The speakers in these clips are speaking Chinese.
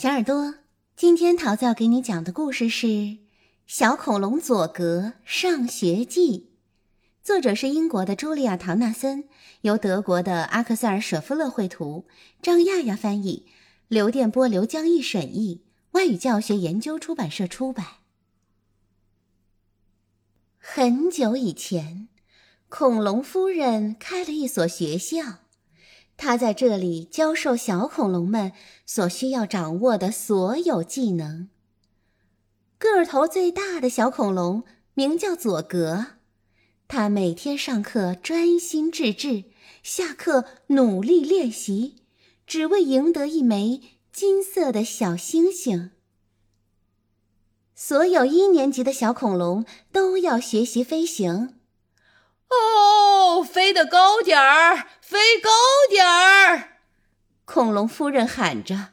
小耳朵，今天桃子要给你讲的故事是《小恐龙佐格上学记》，作者是英国的茱莉亚·唐纳森，由德国的阿克塞尔·舍夫勒绘图，张亚亚翻译，刘电波、刘江毅审译，外语教学研究出版社出版。很久以前，恐龙夫人开了一所学校，他在这里教授小恐龙们所需要掌握的所有技能。个头最大的小恐龙名叫佐格，他每天上课专心致志，下课努力练习，只为赢得一枚金色的小星星。所有一年级的小恐龙都要学习飞行。哦，飞得高点儿，飞高点儿！恐龙夫人喊着，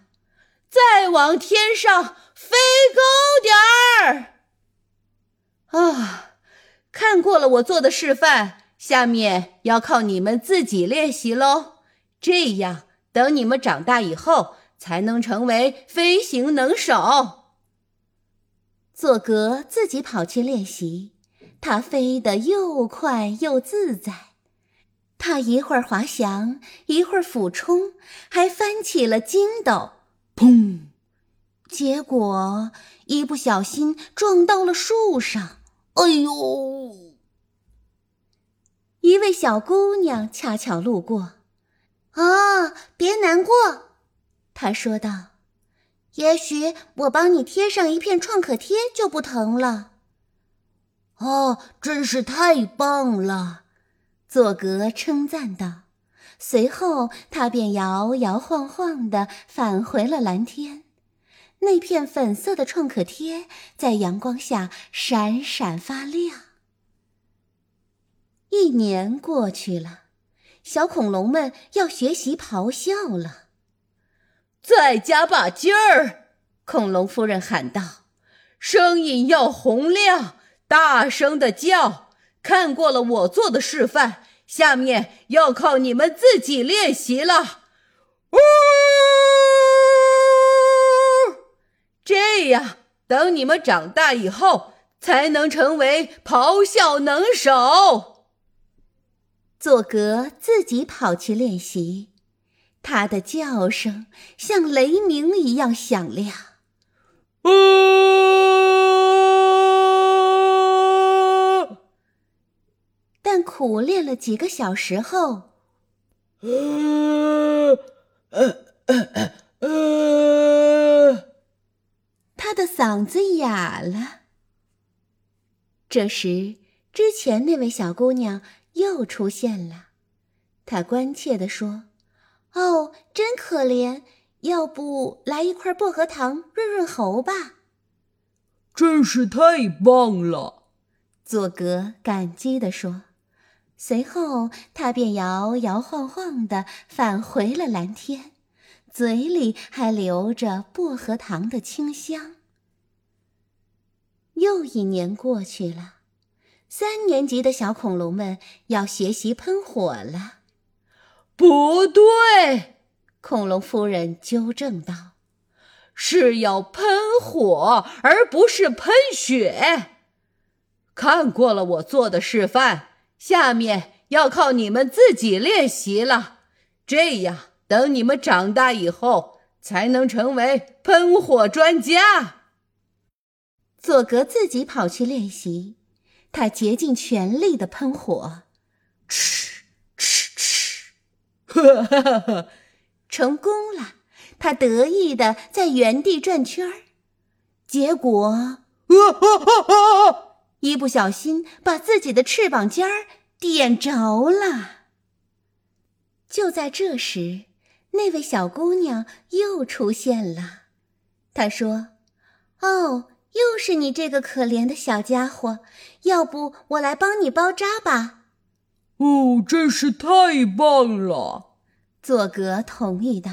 再往天上飞高点儿！看过了我做的示范，下面要靠你们自己练习咯，这样等你们长大以后才能成为飞行能手。佐格自己跑去练习，它飞得又快又自在，它一会儿滑翔，一会儿俯冲，还翻起了筋斗，砰！结果一不小心撞到了树上，哎呦！一位小姑娘恰巧路过，别难过，她说道，也许我帮你贴上一片创可贴就不疼了。真是太棒了，佐格称赞道，随后他便摇摇晃晃地返回了蓝天。那片粉色的创可贴在阳光下闪闪发亮。一年过去了，小恐龙们要学习咆哮了。再加把劲儿，恐龙夫人喊道，声音要洪亮，大声地叫，看过了我做的示范，下面要靠你们自己练习了。呜！这样等你们长大以后才能成为咆哮能手。佐格自己跑去练习，他的叫声像雷鸣一样响亮。但苦练了几个小时后，他的嗓子哑了。这时，之前那位小姑娘又出现了，她关切地说，真可怜，要不来一块薄荷糖润润喉吧。真是太棒了，佐格感激地说。随后他便摇摇晃晃地返回了蓝天，嘴里还留着薄荷糖的清香。又一年过去了，3年级的小恐龙们要学习喷火了。不对，恐龙夫人纠正道，是要喷火，而不是喷雪。看过了我做的示范，下面要靠你们自己练习了，这样等你们长大以后才能成为喷火专家。佐格自己跑去练习，他竭尽全力地喷火，嗤嗤嗤，成功了，他得意地在原地转圈，结果一不小心把自己的翅膀尖儿点着了。就在这时，那位小姑娘又出现了。她说，又是你这个可怜的小家伙，要不我来帮你包扎吧。真是太棒了，佐格同意道。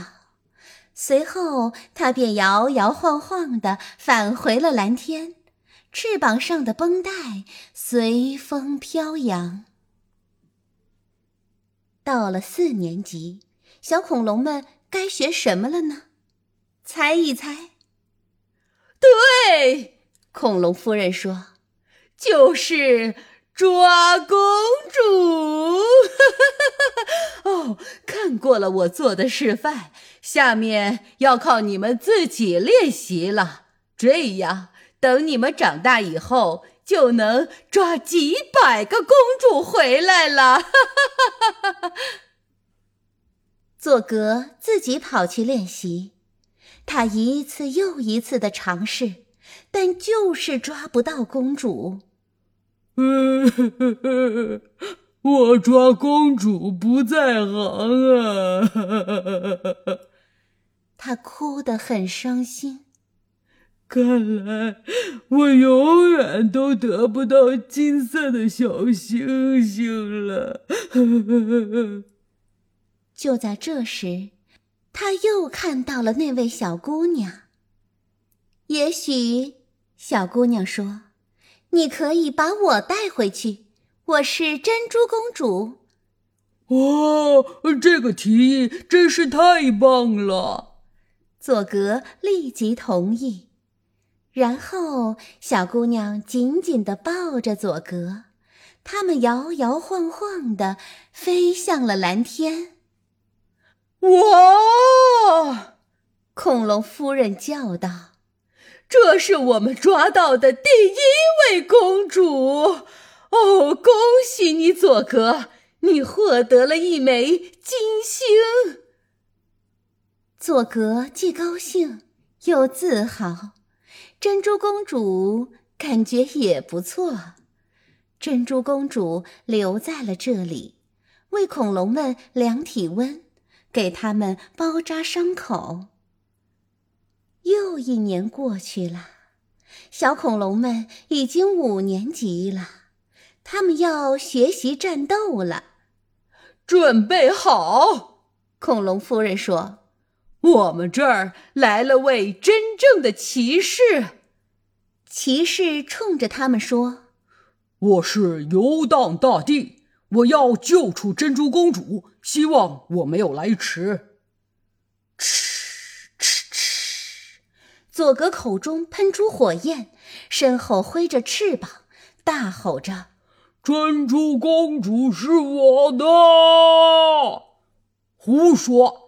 随后她便摇摇晃晃地返回了蓝天，翅膀上的绷带随风飘扬。到了4年级，小恐龙们该学什么了呢？猜一猜。对，恐龙夫人说，就是抓公主。哦，看过了我做的示范，下面要靠你们自己练习了。这样，等你们长大以后，就能抓几百个公主回来了。佐格自己跑去练习，他一次又一次的尝试，但就是抓不到公主。我抓公主不在行啊。他哭得很伤心。看来我永远都得不到金色的小星星了。就在这时，他又看到了那位小姑娘。也许小姑娘说，你可以把我带回去，我是珍珠公主。哦，这个提议真是太棒了。佐格立即同意。然后小姑娘紧紧地抱着佐格，他们摇摇晃晃地飞向了蓝天。哇！恐龙夫人叫道，这是我们抓到的第一位公主。哦，恭喜你佐格，你获得了一枚金星。佐格既高兴又自豪，珍珠公主感觉也不错。珍珠公主留在了这里，为恐龙们量体温，给他们包扎伤口。又一年过去了，小恐龙们已经5年级了，他们要学习战斗了。准备好，恐龙夫人说，我们这儿来了位真正的骑士。骑士冲着他们说，我是游荡大帝，我要救出珍珠公主，希望我没有来迟。嗤嗤嗤！佐格口中喷出火焰，身后挥着翅膀，大吼着，珍珠公主是我的！胡说！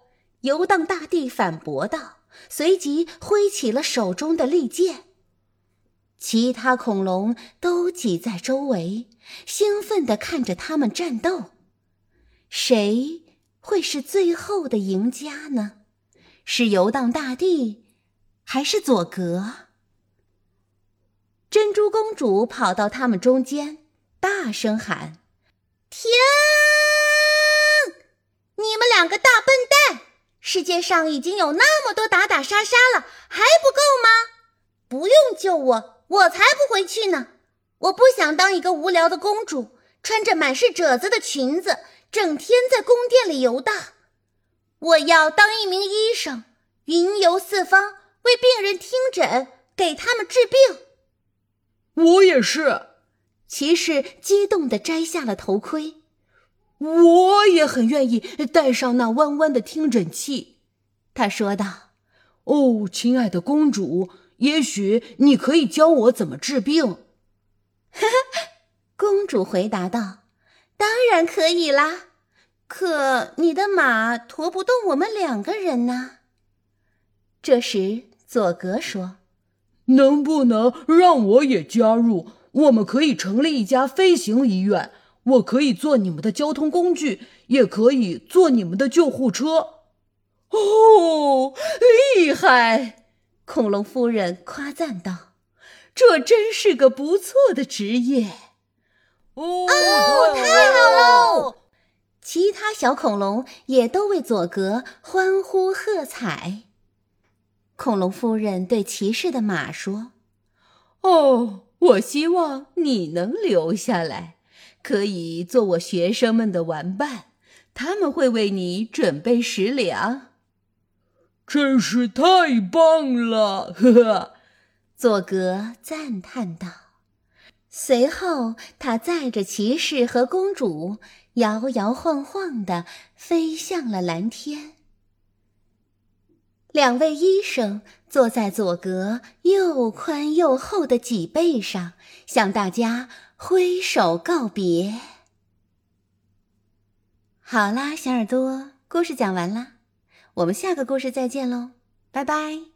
游荡大帝反驳道，随即挥起了手中的利剑。其他恐龙都挤在周围，兴奋地看着他们战斗。谁会是最后的赢家呢？是游荡大帝，还是佐格？珍珠公主跑到他们中间，大声喊：停！你们两个大笨蛋！世界上已经有那么多打打杀杀了，还不够吗？不用救我，我才不回去呢！我不想当一个无聊的公主，穿着满是褶子的裙子，整天在宫殿里游荡。我要当一名医生，云游四方，为病人听诊，给他们治病。我也是！骑士激动地摘下了头盔。我也很愿意带上那弯弯的听诊器，他说道。哦，亲爱的公主，也许你可以教我怎么治病。公主回答道，当然可以啦，可你的马驮不动我们2个人呢。这时佐格说，能不能让我也加入？我们可以成立一家飞行医院，我可以做你们的交通工具，也可以做你们的救护车。哦，厉害！恐龙夫人夸赞道，这真是个不错的职业。哦，太好喽！其他小恐龙也都为佐格欢呼喝彩。恐龙夫人对骑士的马说，哦，我希望你能留下来，可以做我学生们的玩伴，他们会为你准备食粮。真是太棒了！呵呵，佐格赞叹道。随后，他载着骑士和公主摇摇晃晃地飞向了蓝天。两位医生坐在佐格又宽又厚的脊背上，向大家挥手告别。好啦，小耳朵，故事讲完啦，我们下个故事再见喽，拜拜。